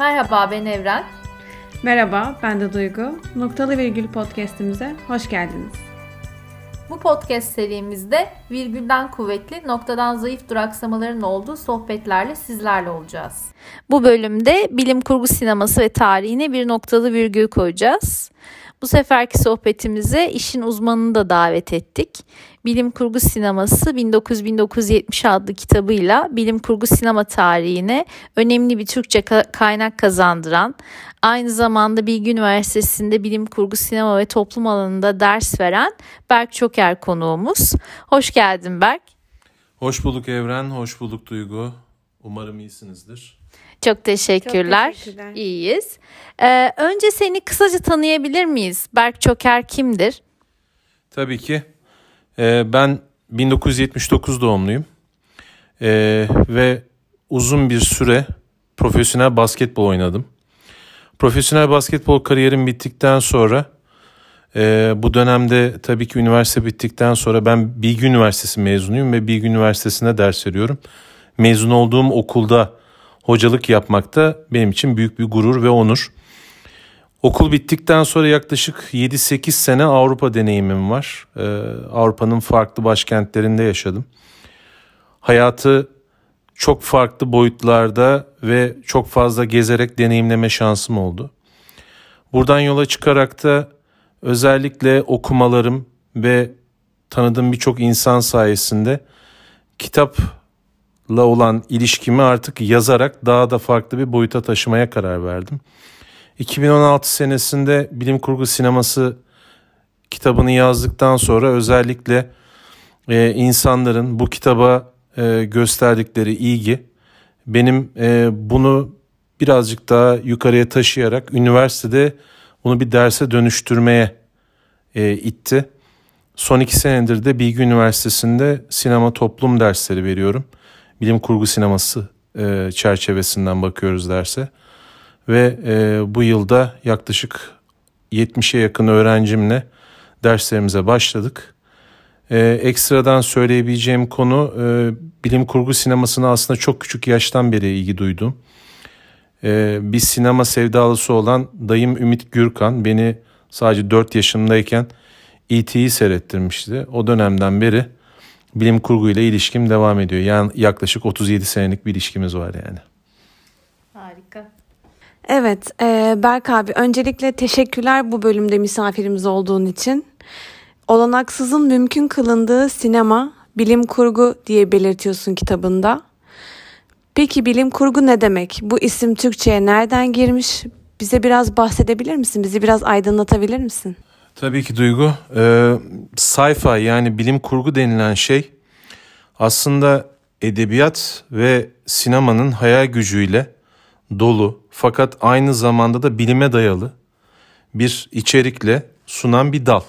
Merhaba, ben Evren. Merhaba, ben de Duygu. Noktalı Virgül Podcast'imize hoş geldiniz. Bu podcast serimizde virgülden kuvvetli, noktadan zayıf duraksamaların olduğu sohbetlerle sizlerle olacağız. Bu bölümde bilim kurgu sineması ve tarihine bir noktalı virgül koyacağız. Bu seferki sohbetimize işin uzmanını da davet ettik. Bilim Kurgu Sineması 1900-1970 adlı kitabıyla bilim kurgu sinema tarihine önemli bir Türkçe kaynak kazandıran, aynı zamanda Bilgi Üniversitesi'nde bilim kurgu sinema ve toplum alanında ders veren Berk Çoker konuğumuz. Hoş geldin Berk. Hoş bulduk Evren, hoş bulduk Duygu. Umarım iyisinizdir. Çok teşekkürler. Çok teşekkürler. İyiyiz. Önce seni kısaca tanıyabilir miyiz? Berk Çoker kimdir? Tabii ki. Ben 1979 doğumluyum. Ve uzun bir süre profesyonel basketbol oynadım. Profesyonel basketbol kariyerim bittikten sonra bu dönemde tabii ki üniversite bittikten sonra ben Bilgi Üniversitesi mezunuyum ve Bilgi Üniversitesi'ne ders veriyorum. Mezun olduğum okulda hocalık yapmak da benim için büyük bir gurur ve onur. Okul bittikten sonra yaklaşık 7-8 sene Avrupa deneyimim var. Avrupa'nın farklı başkentlerinde yaşadım. Hayatı çok farklı boyutlarda ve çok fazla gezerek deneyimleme şansım oldu. Buradan yola çıkarak da özellikle okumalarım ve tanıdığım birçok insan sayesinde kitapla olan ilişkimi artık yazarak daha da farklı bir boyuta taşımaya karar verdim. 2016 senesinde Bilim Kurgu Sineması kitabını yazdıktan sonra özellikle insanların bu kitaba gösterdikleri ilgi benim bunu birazcık daha yukarıya taşıyarak üniversitede bunu bir derse dönüştürmeye itti. Son 2 senedir de Bilgi Üniversitesi'nde sinema toplum dersleri veriyorum. Bilim Kurgu Sineması çerçevesinden bakıyoruz derse. Ve bu yılda yaklaşık 70'e yakın öğrencimle derslerimize başladık. Ekstradan söyleyebileceğim konu bilim kurgu sinemasına aslında çok küçük yaştan beri ilgi duydum. Bir sinema sevdalısı olan dayım Ümit Gürkan beni sadece 4 yaşımdayken E.T.'yi seyrettirmişti. O dönemden beri bilim kurguyla ilişkim devam ediyor. Yani yaklaşık 37 senelik bir ilişkimiz var yani. Harika. Evet, Berk abi öncelikle teşekkürler bu bölümde misafirimiz olduğun için. Olanaksızın mümkün kılındığı sinema, bilim kurgu diye belirtiyorsun kitabında. Peki bilim kurgu ne demek? Bu isim Türkçe'ye nereden girmiş? Bize biraz bahsedebilir misin? Bizi biraz aydınlatabilir misin? Tabii ki Duygu. Sci-fi yani bilim kurgu denilen şey aslında edebiyat ve sinemanın hayal gücüyle dolu fakat aynı zamanda da bilime dayalı bir içerikle sunan bir dal.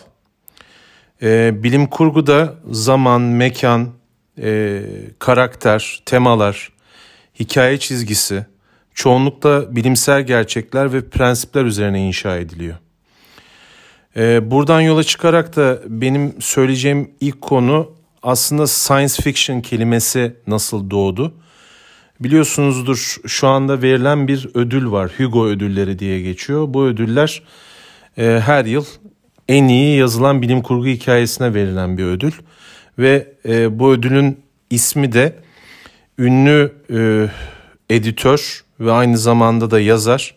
Bilim kurguda zaman, mekan, karakter, temalar, hikaye çizgisi çoğunlukla bilimsel gerçekler ve prensipler üzerine inşa ediliyor. Buradan yola çıkarak da benim söyleyeceğim ilk konu aslında science fiction kelimesi nasıl doğdu? Biliyorsunuzdur şu anda verilen bir ödül var. Hugo ödülleri diye geçiyor. Bu ödüller her yıl en iyi yazılan bilim kurgu hikayesine verilen bir ödül. Ve bu ödülün ismi de ünlü editör ve aynı zamanda da yazar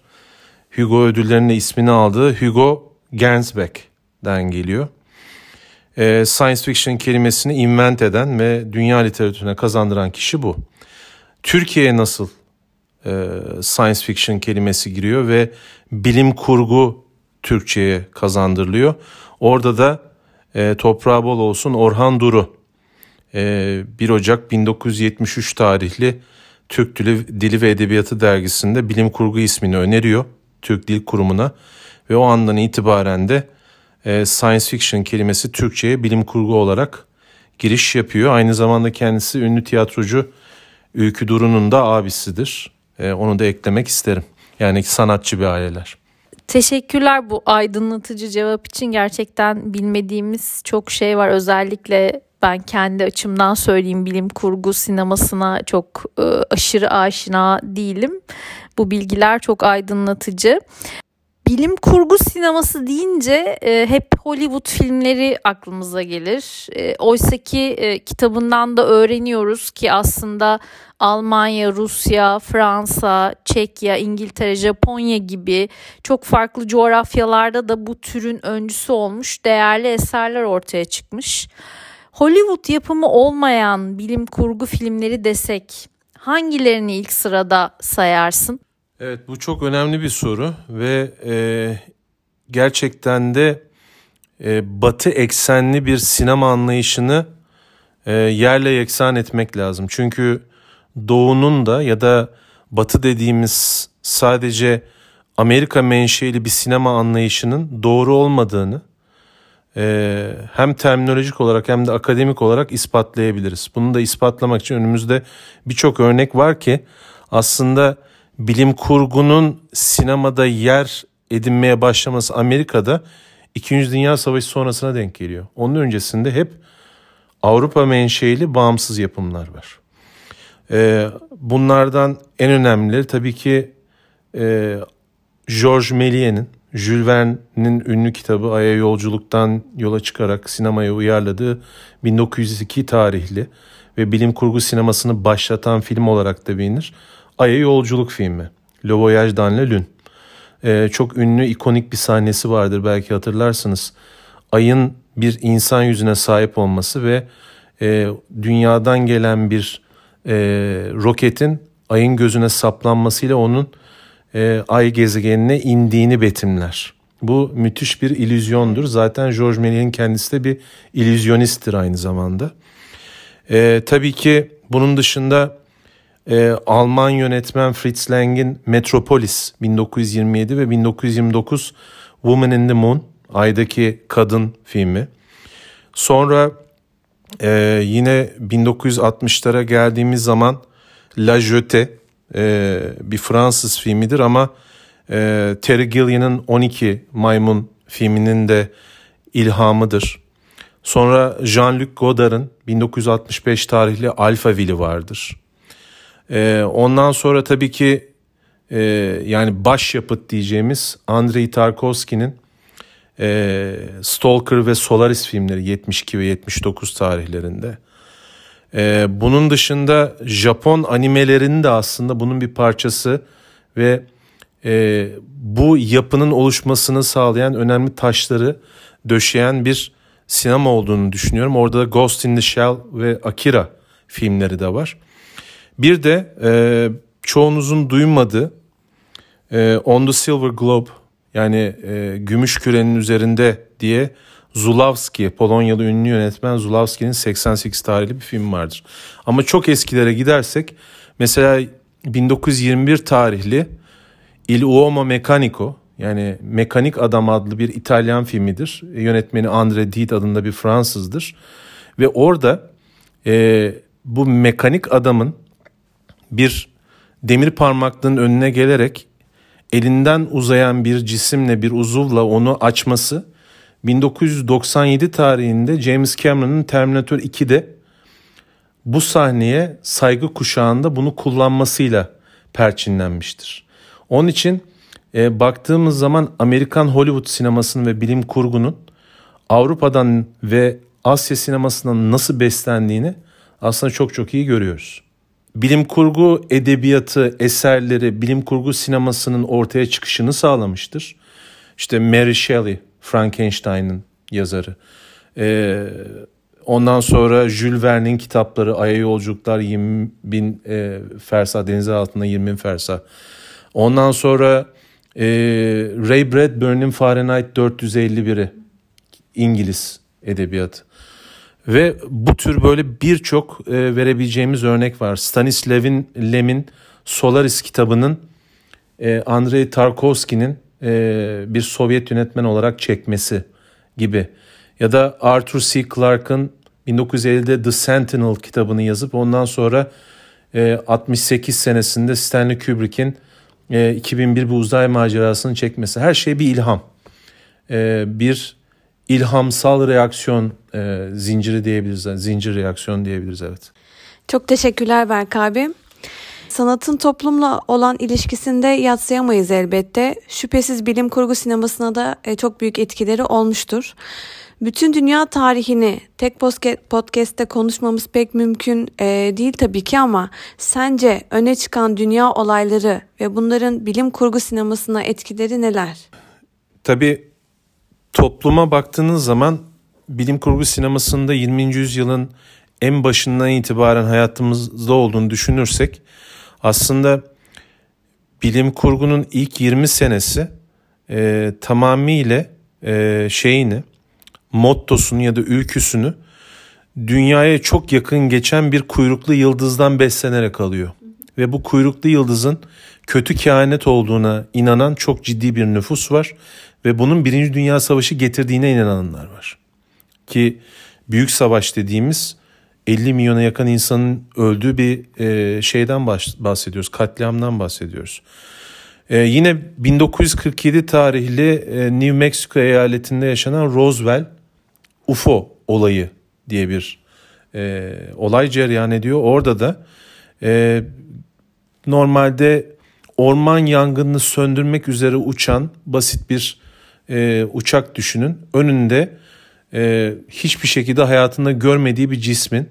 Hugo ödüllerinin ismini aldığı Hugo Gernsback'den geliyor. Science fiction kelimesini invent eden ve dünya literatürüne kazandıran kişi bu. Türkiye'ye nasıl science fiction kelimesi giriyor ve bilim kurgu Türkçe'ye kazandırılıyor. Orada da toprağı bol olsun Orhan Duru 1 Ocak 1973 tarihli Türk Dili ve Edebiyatı dergisinde bilim kurgu ismini öneriyor Türk Dil Kurumu'na. Ve o andan itibaren de science fiction kelimesi Türkçe'ye bilim kurgu olarak giriş yapıyor. Aynı zamanda kendisi ünlü tiyatrocu Ülkü Duru'nun da abisidir. Onu da eklemek isterim. Yani sanatçı bir aileler. Teşekkürler bu aydınlatıcı cevap için. Gerçekten bilmediğimiz çok şey var. Özellikle ben kendi açımdan söyleyeyim bilim kurgu sinemasına çok aşırı aşina değilim. Bu bilgiler çok aydınlatıcı. Bilim kurgu sineması deyince hep Hollywood filmleri aklımıza gelir. Oysaki kitabından da öğreniyoruz ki aslında Almanya, Rusya, Fransa, Çekya, İngiltere, Japonya gibi çok farklı coğrafyalarda da bu türün öncüsü olmuş değerli eserler ortaya çıkmış. Hollywood yapımı olmayan bilim kurgu filmleri desek hangilerini ilk sırada sayarsın? Evet, bu çok önemli bir soru ve gerçekten de batı eksenli bir sinema anlayışını yerle yeksan etmek lazım. Çünkü doğunun da ya da batı dediğimiz sadece Amerika menşeli bir sinema anlayışının doğru olmadığını hem terminolojik olarak hem de akademik olarak ispatlayabiliriz. Bunu da ispatlamak için önümüzde birçok örnek var ki aslında bilim kurgunun sinemada yer edinmeye başlaması Amerika'da 2. Dünya Savaşı sonrasına denk geliyor. Onun öncesinde hep Avrupa menşeli bağımsız yapımlar var. Bunlardan en önemlileri tabii ki Georges Méliès'in, Jules Verne'in ünlü kitabı Ay'a Yolculuk'tan yola çıkarak sinemaya uyarladığı 1902 tarihli ve bilim kurgu sinemasını başlatan film olarak da bilinir. Ay'a Yolculuk filmi. Le Voyage dans la Lune. Çok ünlü, ikonik bir sahnesi vardır, belki hatırlarsınız. Ay'ın bir insan yüzüne sahip olması ve dünyadan gelen bir roketin Ay'ın gözüne saplanmasıyla onun Ay gezegenine indiğini betimler. Bu müthiş bir illüzyondur. Zaten Georges Méliès'in kendisi de bir illüzyonisttir aynı zamanda. Tabii ki bunun dışında Alman yönetmen Fritz Lang'in Metropolis 1927 ve 1929 Woman in the Moon, Ay'daki Kadın filmi. Sonra yine 1960'lara geldiğimiz zaman La Jetée, bir Fransız filmidir ama Terry Gilliam'ın 12 Maymun filminin de ilhamıdır. Sonra Jean-Luc Godard'ın 1965 tarihli Alphaville'i vardır. Ondan sonra tabii ki yani başyapıt diyeceğimiz Andrei Tarkovsky'nin Stalker ve Solaris filmleri 72 ve 79 tarihlerinde. Bunun dışında Japon animelerinin de aslında bunun bir parçası ve bu yapının oluşmasını sağlayan önemli taşları döşeyen bir sinema olduğunu düşünüyorum. Orada da Ghost in the Shell ve Akira filmleri de var. Bir de çoğunuzun duymadığı On the Silver Globe, yani Gümüş Kürenin üzerinde diye Zulawski, Polonyalı ünlü yönetmen Zulawski'nin 88 tarihli bir film vardır. Ama çok eskilere gidersek mesela 1921 tarihli Il Uomo Meccanico, yani Mekanik Adam adlı bir İtalyan filmidir. Yönetmeni Andre Diet adında bir Fransızdır. Ve orada bu mekanik adamın bir demir parmaklığının önüne gelerek elinden uzayan bir cisimle, bir uzuvla onu açması 1997 tarihinde James Cameron'ın Terminator 2'de bu sahneye saygı kuşağında bunu kullanmasıyla perçinlenmiştir. Onun için baktığımız zaman Amerikan Hollywood sinemasının ve bilim kurgunun Avrupa'dan ve Asya sinemasından nasıl beslendiğini aslında çok çok iyi görüyoruz. Bilim kurgu edebiyatı, eserleri bilim kurgu sinemasının ortaya çıkışını sağlamıştır. İşte Mary Shelley, Frankenstein'ın yazarı. Ondan sonra Jules Verne'in kitapları, Ay'a Yolculuklar, 20.000 Fersa, Deniz Altında 20.000 Fersa. Ondan sonra Ray Bradbury'nin Fahrenheit 451'i, İngiliz edebiyatı. Ve bu tür böyle birçok verebileceğimiz örnek var. Stanislav Lem'in Solaris kitabının Andrei Tarkovsky'nin bir Sovyet yönetmen olarak çekmesi gibi. Ya da Arthur C. Clarke'ın 1950'de The Sentinel kitabını yazıp ondan sonra 68 senesinde Stanley Kubrick'in 2001 bir uzay macerasını çekmesi. Her şey bir ilham. Bir ilhamsal reaksiyon zinciri diyebiliriz. Zincir reaksiyon diyebiliriz, evet. Çok teşekkürler Berk abi. sanatın toplumla olan ilişkisinde yadsıyamayız elbette. Şüphesiz bilim kurgu sinemasına da çok büyük etkileri olmuştur. Bütün dünya tarihini tek podcast'te konuşmamız pek mümkün değil tabii ki, ama sence öne çıkan dünya olayları ve bunların bilim kurgu sinemasına etkileri neler? Tabii topluma baktığınız zaman bilim kurgu sinemasında 20. yüzyılın en başından itibaren hayatımızda olduğunu düşünürsek aslında bilim kurgunun ilk 20 senesi tamamıyla mottosunu ya da ülküsünü dünyaya çok yakın geçen bir kuyruklu yıldızdan beslenerek alıyor. Ve bu kuyruklu yıldızın kötü kehanet olduğuna inanan çok ciddi bir nüfus var ve bunun Birinci Dünya Savaşı getirdiğine inananlar var. Ki Büyük Savaş dediğimiz 50 milyona yakın insanın öldüğü bir şeyden bahsediyoruz, katliamdan bahsediyoruz. Yine 1947 tarihli New Mexico eyaletinde yaşanan Roswell UFO olayı diye bir olay cereyan ediyor. Orada da normalde orman yangınını söndürmek üzere uçan basit bir uçak düşünün. Önünde hiçbir şekilde hayatında görmediği bir cismin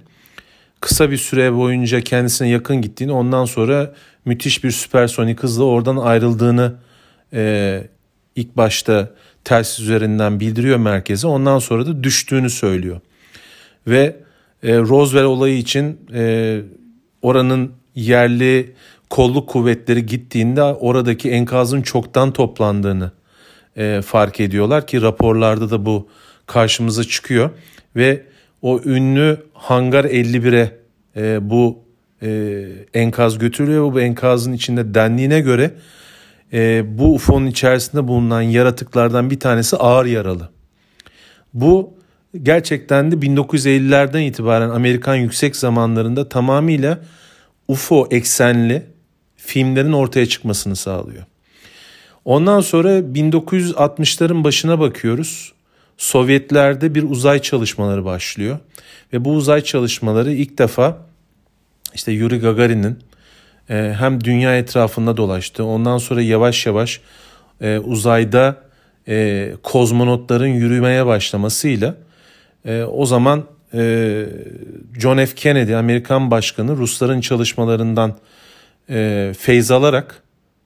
kısa bir süre boyunca kendisine yakın gittiğini, ondan sonra müthiş bir süpersonik hızla oradan ayrıldığını ilk başta telsiz üzerinden bildiriyor merkeze. Ondan sonra da düştüğünü söylüyor. Ve Roswell olayı için oranın yerli kolluk kuvvetleri gittiğinde oradaki enkazın çoktan toplandığını fark ediyorlar ki raporlarda da bu karşımıza çıkıyor. Ve o ünlü Hangar 51'e bu enkaz götürülüyor. Bu enkazın içinde dendiğine göre bu UFO'nun içerisinde bulunan yaratıklardan bir tanesi ağır yaralı. Bu gerçekten de 1950'lerden itibaren Amerikan yüksek zamanlarında tamamıyla UFO eksenli filmlerin ortaya çıkmasını sağlıyor. Ondan sonra 1960'ların başına bakıyoruz. Sovyetlerde bir uzay çalışmaları başlıyor ve bu uzay çalışmaları ilk defa işte Yuri Gagarin'in hem dünya etrafında dolaştı. Ondan sonra yavaş yavaş uzayda kozmonotların yürümeye başlamasıyla o zaman John F. Kennedy, Amerikan başkanı, Rusların çalışmalarından feyz alarak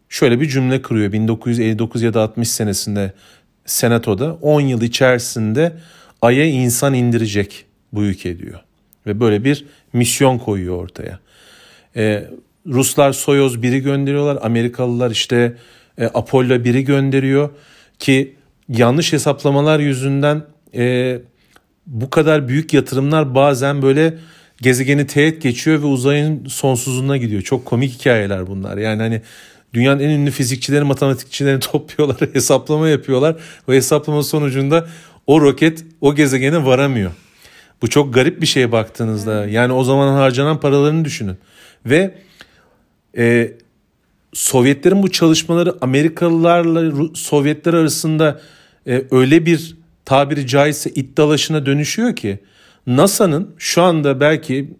şöyle bir cümle kuruyor 1959 ya da 60 senesinde Senato'da. 10 yıl içerisinde Ay'a insan indirecek bu ülke diyor. Ve böyle bir misyon koyuyor ortaya. Ruslar Soyuz 1'i gönderiyorlar. Amerikalılar işte Apollo 1'i gönderiyor. Ki yanlış hesaplamalar yüzünden bu kadar büyük yatırımlar bazen böyle gezegeni teğet geçiyor ve uzayın sonsuzluğuna gidiyor. Çok komik hikayeler bunlar. Yani hani dünyanın en ünlü fizikçileri, matematikçilerini topluyorlar, hesaplama yapıyorlar. Ve hesaplama sonucunda o roket o gezegene varamıyor. Bu çok garip bir şeye baktığınızda. Yani o zaman harcanan paralarını düşünün. Ve Sovyetlerin bu çalışmaları Amerikalılarla Sovyetler arasında öyle bir tabiri caizse it dalaşına dönüşüyor ki NASA'nın şu anda belki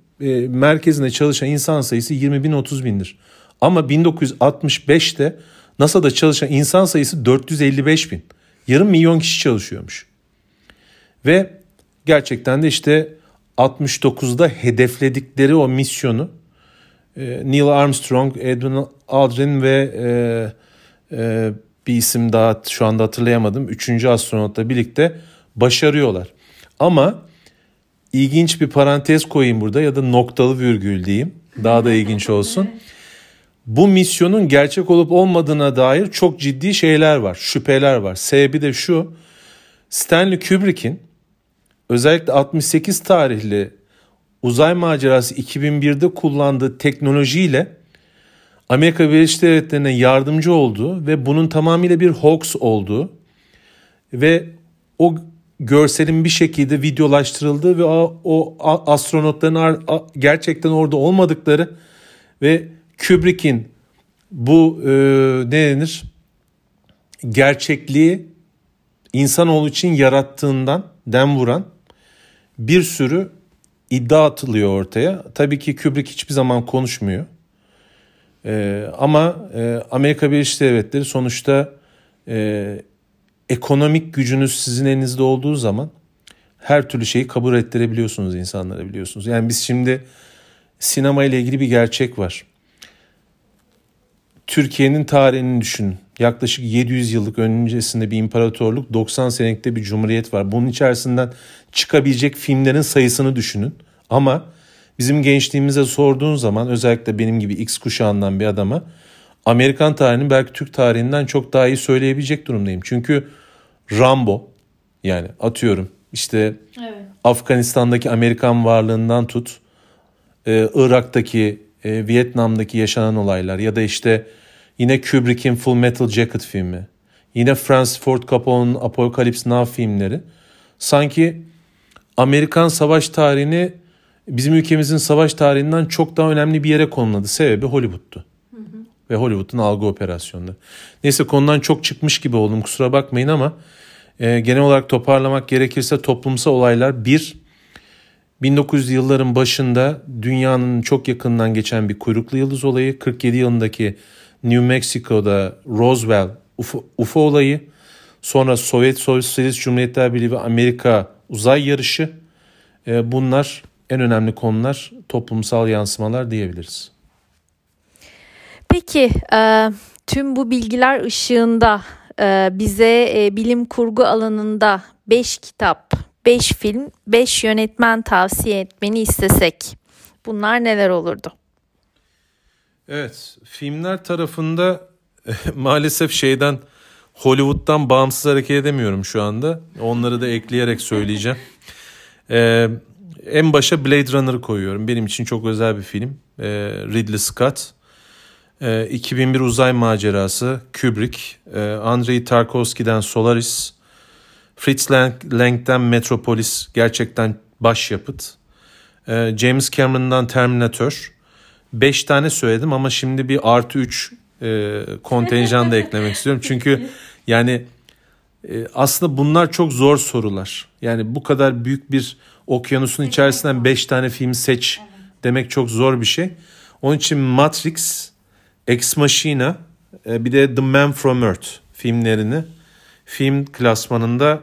merkezinde çalışan insan sayısı 20.000-30.000'dir. Ama 1965'te NASA'da çalışan insan sayısı 455.000. Yarım milyon kişi çalışıyormuş. Ve gerçekten de işte 69'da hedefledikleri o misyonu Neil Armstrong, Edwin Aldrin ve bir isim daha şu anda hatırlayamadım. 3. astronotla birlikte başarıyorlar. Ama ilginç bir parantez koyayım burada ya da noktalı virgül diyeyim. Daha da ilginç olsun. Bu misyonun gerçek olup olmadığına dair çok ciddi şeyler var, şüpheler var. Sebebi de şu, Stanley Kubrick'in özellikle 68 tarihli Uzay Macerası 2001'de kullandığı teknolojiyle Amerika Birleşik Devletleri'ne yardımcı olduğu ve bunun tamamıyla bir hoax olduğu ve o görselin bir şekilde videolaştırıldığı ve o astronotların gerçekten orada olmadıkları ve Kubrick'in bu gerçekliği insanoğlu için yarattığından dem vuran bir sürü iddia atılıyor ortaya. Tabii ki Kubrick hiçbir zaman konuşmuyor. Ama Amerika Birleşik Devletleri sonuçta ekonomik gücünüz sizin elinizde olduğu zaman her türlü şeyi kabul ettirebiliyorsunuz insanlara, biliyorsunuz. Yani biz şimdi sinema ile ilgili bir gerçek var. Türkiye'nin tarihini düşünün. Yaklaşık 700 yıllık öncesinde bir imparatorluk, 90 senelikte bir cumhuriyet var. Bunun içerisinden çıkabilecek filmlerin sayısını düşünün. Ama bizim gençliğimize sorduğun zaman, özellikle benim gibi X kuşağından bir adama, Amerikan tarihinin belki Türk tarihinden çok daha iyi söyleyebilecek durumdayım. Çünkü Rambo, yani atıyorum işte, evet, Afganistan'daki Amerikan varlığından tut, Irak'taki, Vietnam'daki yaşanan olaylar ya da işte yine Kubrick'in Full Metal Jacket filmi, yine Francis Ford Coppola'nın Apocalypse Now filmleri sanki Amerikan savaş tarihini bizim ülkemizin savaş tarihinden çok daha önemli bir yere konuladı. Sebebi Hollywood'tu. Hı hı. Ve Hollywood'un algı operasyonları. Neyse, konudan çok çıkmış gibi oldum, kusura bakmayın, ama genel olarak toparlamak gerekirse toplumsal olaylar: 1. 1900'lü yılların başında dünyanın çok yakından geçen bir kuyruklu yıldız olayı, 47 yılındaki New Mexico'da Roswell UFO olayı, sonra Sovyet Sosyalist Cumhuriyetler Birliği ve Amerika uzay yarışı, bunlar en önemli konular, toplumsal yansımalar diyebiliriz. Peki, tüm bu bilgiler ışığında bize bilim kurgu alanında 5 kitap, 5 film, 5 yönetmen tavsiye etmeni istesek bunlar neler olurdu? Evet, filmler tarafında maalesef Hollywood'dan bağımsız hareket edemiyorum şu anda. Onları da ekleyerek söyleyeceğim. En başa Blade Runner'ı koyuyorum. Benim için çok özel bir film. Ridley Scott. 2001 Uzay Macerası, Kubrick. Andrei Tarkovsky'den Solaris. Fritz Lang'den Metropolis, gerçekten başyapıt. James Cameron'dan Terminator. 5 tane söyledim ama şimdi bir artı 3 kontenjan da eklemek istiyorum. Çünkü yani aslında bunlar çok zor sorular. Yani bu kadar büyük bir okyanusun içerisinden 5 tane film seç demek çok zor bir şey. Onun için Matrix, Ex Machina, bir de The Man From Earth filmlerini film klasmanında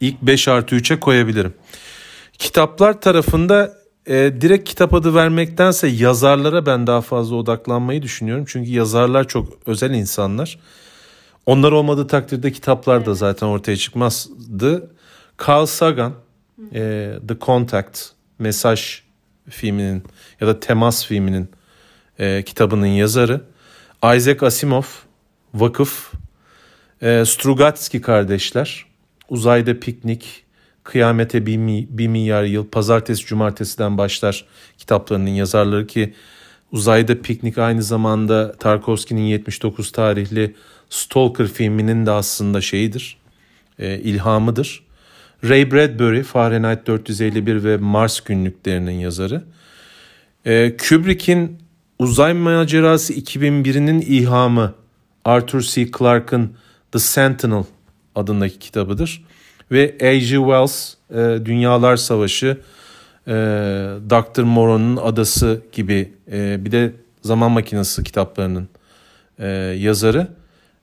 ilk 5+3'e koyabilirim. Kitaplar tarafında direkt kitap adı vermektense yazarlara ben daha fazla odaklanmayı düşünüyorum. Çünkü yazarlar çok özel insanlar. Onlar olmadığı takdirde kitaplar da zaten ortaya çıkmazdı. Carl Sagan, The Contact, Mesaj filminin ya da Temas filminin kitabının yazarı. Isaac Asimov, Vakıf. Strugatski kardeşler, Uzayda Piknik, Kıyamete bir milyar yıl, Pazartesi-Cumartesi'den başlar kitaplarının yazarları, ki Uzayda Piknik aynı zamanda Tarkovski'nin 79 tarihli Stalker filminin de aslında ilhamıdır. Ray Bradbury, Fahrenheit 451 ve Mars günlüklerinin yazarı. Kubrick'in Uzay Macerası 2001'inin ilhamı Arthur C. Clarke'ın The Sentinel adındaki kitabıdır. Ve A.G. Wells, Dünyalar Savaşı, Dr. Moreau'nun Adası gibi bir de Zaman Makinesi kitaplarının yazarı.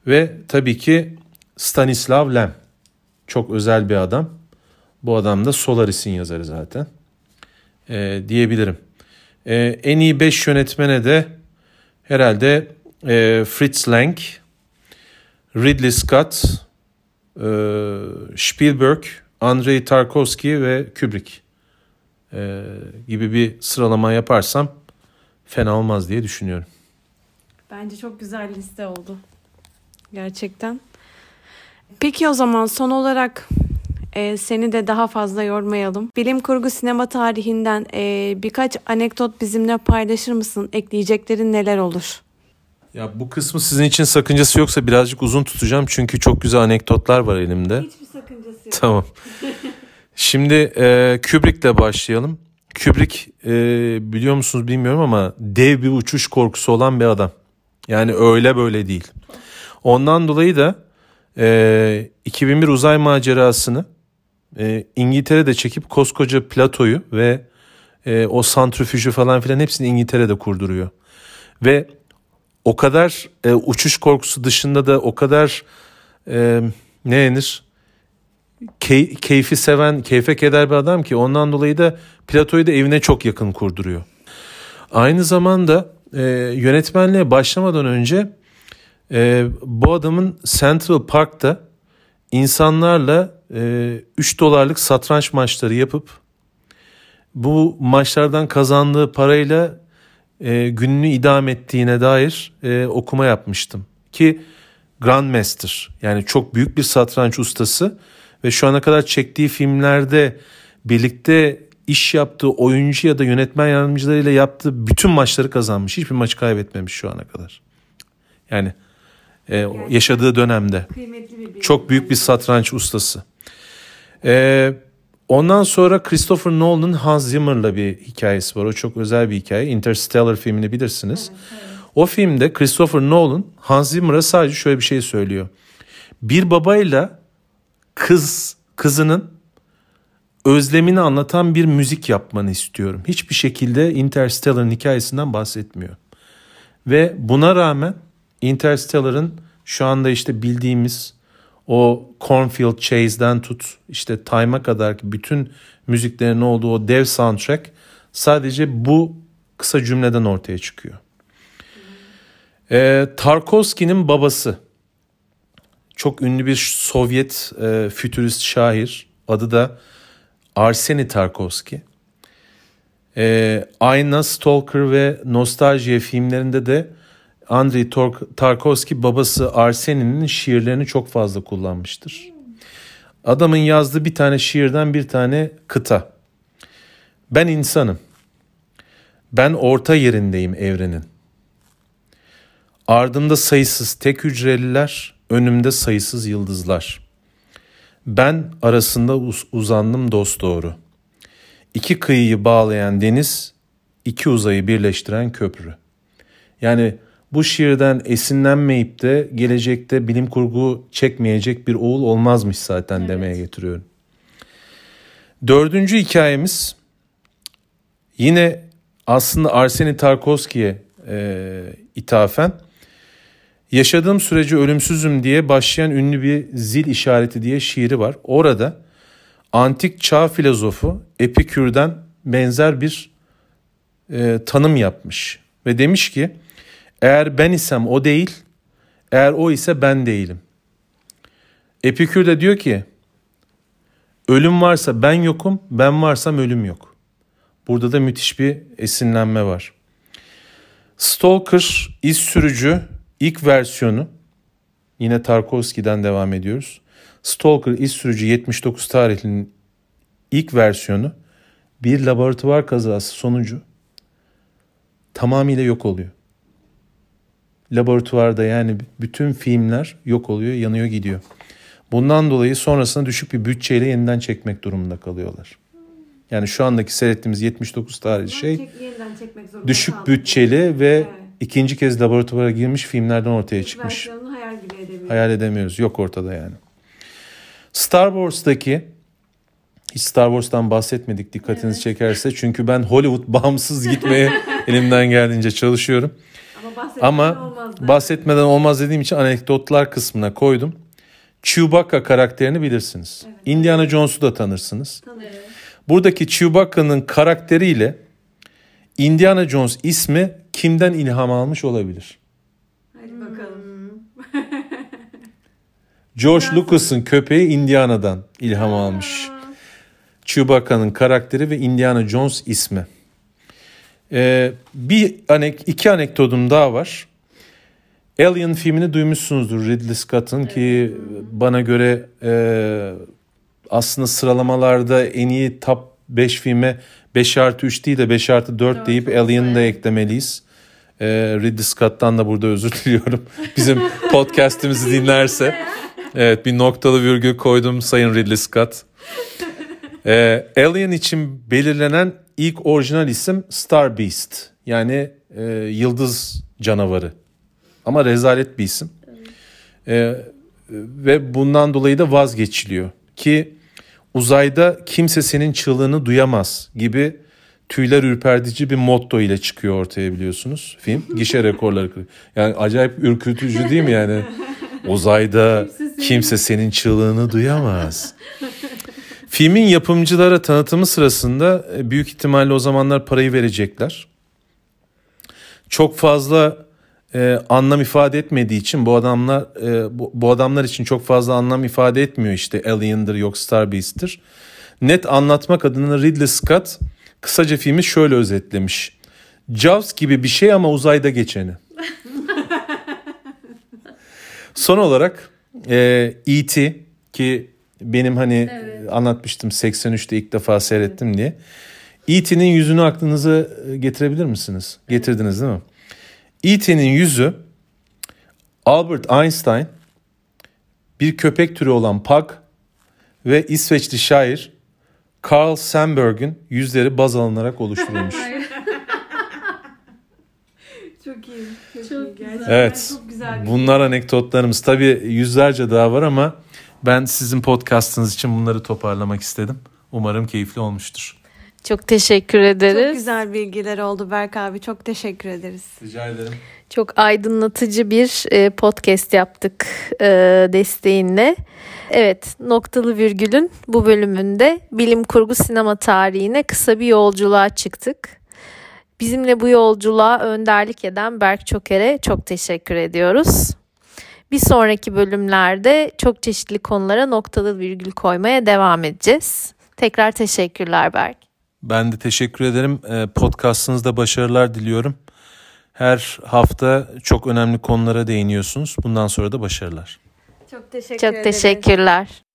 Ve tabii ki Stanislav Lem. Çok özel bir adam. Bu adam da Solaris'in yazarı zaten diyebilirim. En iyi 5 yönetmene de herhalde Fritz Lang, Ridley Scott, Spielberg, Andrei Tarkovsky ve Kubrick gibi bir sıralama yaparsam fena olmaz diye düşünüyorum. Bence çok güzel liste oldu. Gerçekten. Peki, o zaman son olarak seni de daha fazla yormayalım. Bilim kurgu sinema tarihinden birkaç anekdot bizimle paylaşır mısın? Ekleyeceklerin neler olur? Ya, bu kısmı sizin için sakıncası yoksa birazcık uzun tutacağım. Çünkü çok güzel anekdotlar var elimde. Hiçbir sakıncası yok. Tamam. Şimdi Kubrick'le başlayalım. Kubrick, biliyor musunuz bilmiyorum ama dev bir uçuş korkusu olan bir adam. Yani öyle böyle değil. Ondan dolayı da 2001 Uzay Macerası'nı İngiltere'de çekip koskoca platoyu ve o santrifüjü falan filan hepsini İngiltere'de kurduruyor. Ve o kadar uçuş korkusu dışında da o kadar ne denir? Keyfi seven, keyfe keder bir adam ki ondan dolayı da Plato'yu da evine çok yakın kurduruyor. Aynı zamanda yönetmenliğe başlamadan önce bu adamın Central Park'ta insanlarla 3 dolarlık satranç maçları yapıp bu maçlardan kazandığı parayla gününü idame ettiğine dair okuma yapmıştım. Ki Grandmaster, yani çok büyük bir satranç ustası ve şu ana kadar çektiği filmlerde birlikte iş yaptığı oyuncu ya da yönetmen yardımcılarıyla yaptığı bütün maçları kazanmış. Hiçbir maçı kaybetmemiş şu ana kadar. Yani yaşadığı dönemde çok büyük bir satranç ustası. Ondan sonra Christopher Nolan'ın Hans Zimmer'la bir hikayesi var. O çok özel bir hikaye. Interstellar filmini bilirsiniz. Evet, evet. O filmde Christopher Nolan Hans Zimmer'a sadece şöyle bir şey söylüyor. Bir babayla kızının özlemini anlatan bir müzik yapmanı istiyorum. Hiçbir şekilde Interstellar'ın hikayesinden bahsetmiyor. Ve buna rağmen Interstellar'ın şu anda işte bildiğimiz o Cornfield Chase'den tut işte Time'a kadar ki bütün müziklerin olduğu o dev soundtrack sadece bu kısa cümleden ortaya çıkıyor. Tarkovsky'nin babası çok ünlü bir Sovyet fütürist şair, adı da Arseny Tarkovsky. Ayna, Stalker ve Nostalji filmlerinde de Andrei Tarkovsky babası Arseny'nin şiirlerini çok fazla kullanmıştır. Adamın yazdığı bir tane şiirden bir tane kıta. Ben insanım. Ben orta yerindeyim evrenin. Ardımda sayısız tek hücreliler, önümde sayısız yıldızlar. Ben arasında uzandım dosdoğru. İki kıyıyı bağlayan deniz, iki uzayı birleştiren köprü. Yani bu şiirden esinlenmeyip de gelecekte bilim kurgu çekmeyecek bir oğul olmazmış zaten, evet, demeye getiriyorum. Dördüncü hikayemiz yine aslında Arseny Tarkovsky'ye ithafen. Yaşadığım sürece ölümsüzüm diye başlayan ünlü bir zil işareti diye şiiri var. Orada antik çağ filozofu Epikür'den benzer bir tanım yapmış. Ve demiş ki eğer ben isem o değil, eğer o ise ben değilim. Epikür de diyor ki ölüm varsa ben yokum, ben varsam ölüm yok. Burada da müthiş bir esinlenme var. Stalker, iz sürücü ilk versiyonu yine Tarkovsky'den devam ediyoruz. Stalker, iz sürücü 79 tarihlinin ilk versiyonu bir laboratuvar kazası sonucu tamamıyla yok oluyor. Laboratuvarda yani bütün filmler yok oluyor, yanıyor gidiyor. Bundan dolayı sonrasında düşük bir bütçeyle yeniden çekmek durumunda kalıyorlar. Yani şu andaki seyrettiğimiz 79 tarihli şey düşük bütçeli ve evet, ikinci kez laboratuvara girmiş filmlerden ortaya çıkmış. Hayal edemiyoruz. Yok ortada yani. Star Wars'taki, hiç Star Wars'tan bahsetmedik dikkatinizi evet çekerse. Çünkü ben Hollywood bağımsız gitmeye elimden geldiğince çalışıyorum. Bahsetmeden olmaz dediğim için anekdotlar kısmına koydum. Chewbacca karakterini bilirsiniz. Evet. Indiana Jones'u da tanırsınız. Tanırım. Buradaki Chewbacca'nın karakteriyle Indiana Jones ismi kimden ilham almış olabilir? Hadi bakalım. George Lucas'ın köpeği Indiana'dan ilham almış. Chewbacca'nın karakteri ve Indiana Jones ismi. İki anekdotum daha var. Alien filmini duymuşsunuzdur Ridley Scott'ın ki bana göre aslında sıralamalarda en iyi top 5 filme 5+3 değil de 5+4 deyip Alien'ı da eklemeliyiz. Ridley Scott'tan da burada özür diliyorum. Bizim podcast'imizi dinlerse. Evet, bir noktalı virgül koydum Sayın Ridley Scott. Alien için belirlenen ilk orijinal isim Star Beast. Yani yıldız canavarı. Ama rezalet bir isim. Ve bundan dolayı da vazgeçiliyor. Ki uzayda kimse senin çığlığını duyamaz gibi tüyler ürpertici bir motto ile çıkıyor ortaya, biliyorsunuz. Film gişe rekorları kırıyor. Yani acayip ürkütücü değil mi yani? Uzayda kimse senin çığlığını duyamaz. Filmin yapımcılara tanıtımı sırasında büyük ihtimalle o zamanlar parayı verecekler. Çok fazla anlam ifade etmediği için bu adamlar için çok fazla anlam ifade etmiyor, işte Alien'dir yok Starbase'tir. Net anlatmak adına Ridley Scott kısaca filmi şöyle özetlemiş. Jaws gibi bir şey ama uzayda geçeni. Son olarak E.T. ki benim hani anlatmıştım 83'te ilk defa seyrettim diye. E.T.'nin yüzünü aklınıza getirebilir misiniz? Getirdiniz değil mi? E.T.'nin yüzü Albert Einstein, bir köpek türü olan Pug ve İsveçli şair Carl Sandburg'un yüzleri baz alınarak oluşturulmuş. Çok iyi. Çok güzel. Evet. Çok güzel. Bunlar anekdotlarımız. Tabii yüzlerce daha var ama ben sizin podcastınız için bunları toparlamak istedim. Umarım keyifli olmuştur. Çok teşekkür ederiz. Çok güzel bilgiler oldu Berk abi. Çok teşekkür ederiz. Rica ederim. Çok aydınlatıcı bir podcast yaptık desteğinle. Evet, Noktalı Virgül'ün bu bölümünde bilim kurgu sinema tarihine kısa bir yolculuğa çıktık. Bizimle bu yolculuğa önderlik eden Berk Çoker'e çok teşekkür ediyoruz. Bir sonraki bölümlerde çok çeşitli konulara noktalı virgül koymaya devam edeceğiz. Tekrar teşekkürler Berk. Ben de teşekkür ederim. Podcast'ınızda başarılar diliyorum. Her hafta çok önemli konulara değiniyorsunuz. Bundan sonra da başarılar. Çok teşekkürler.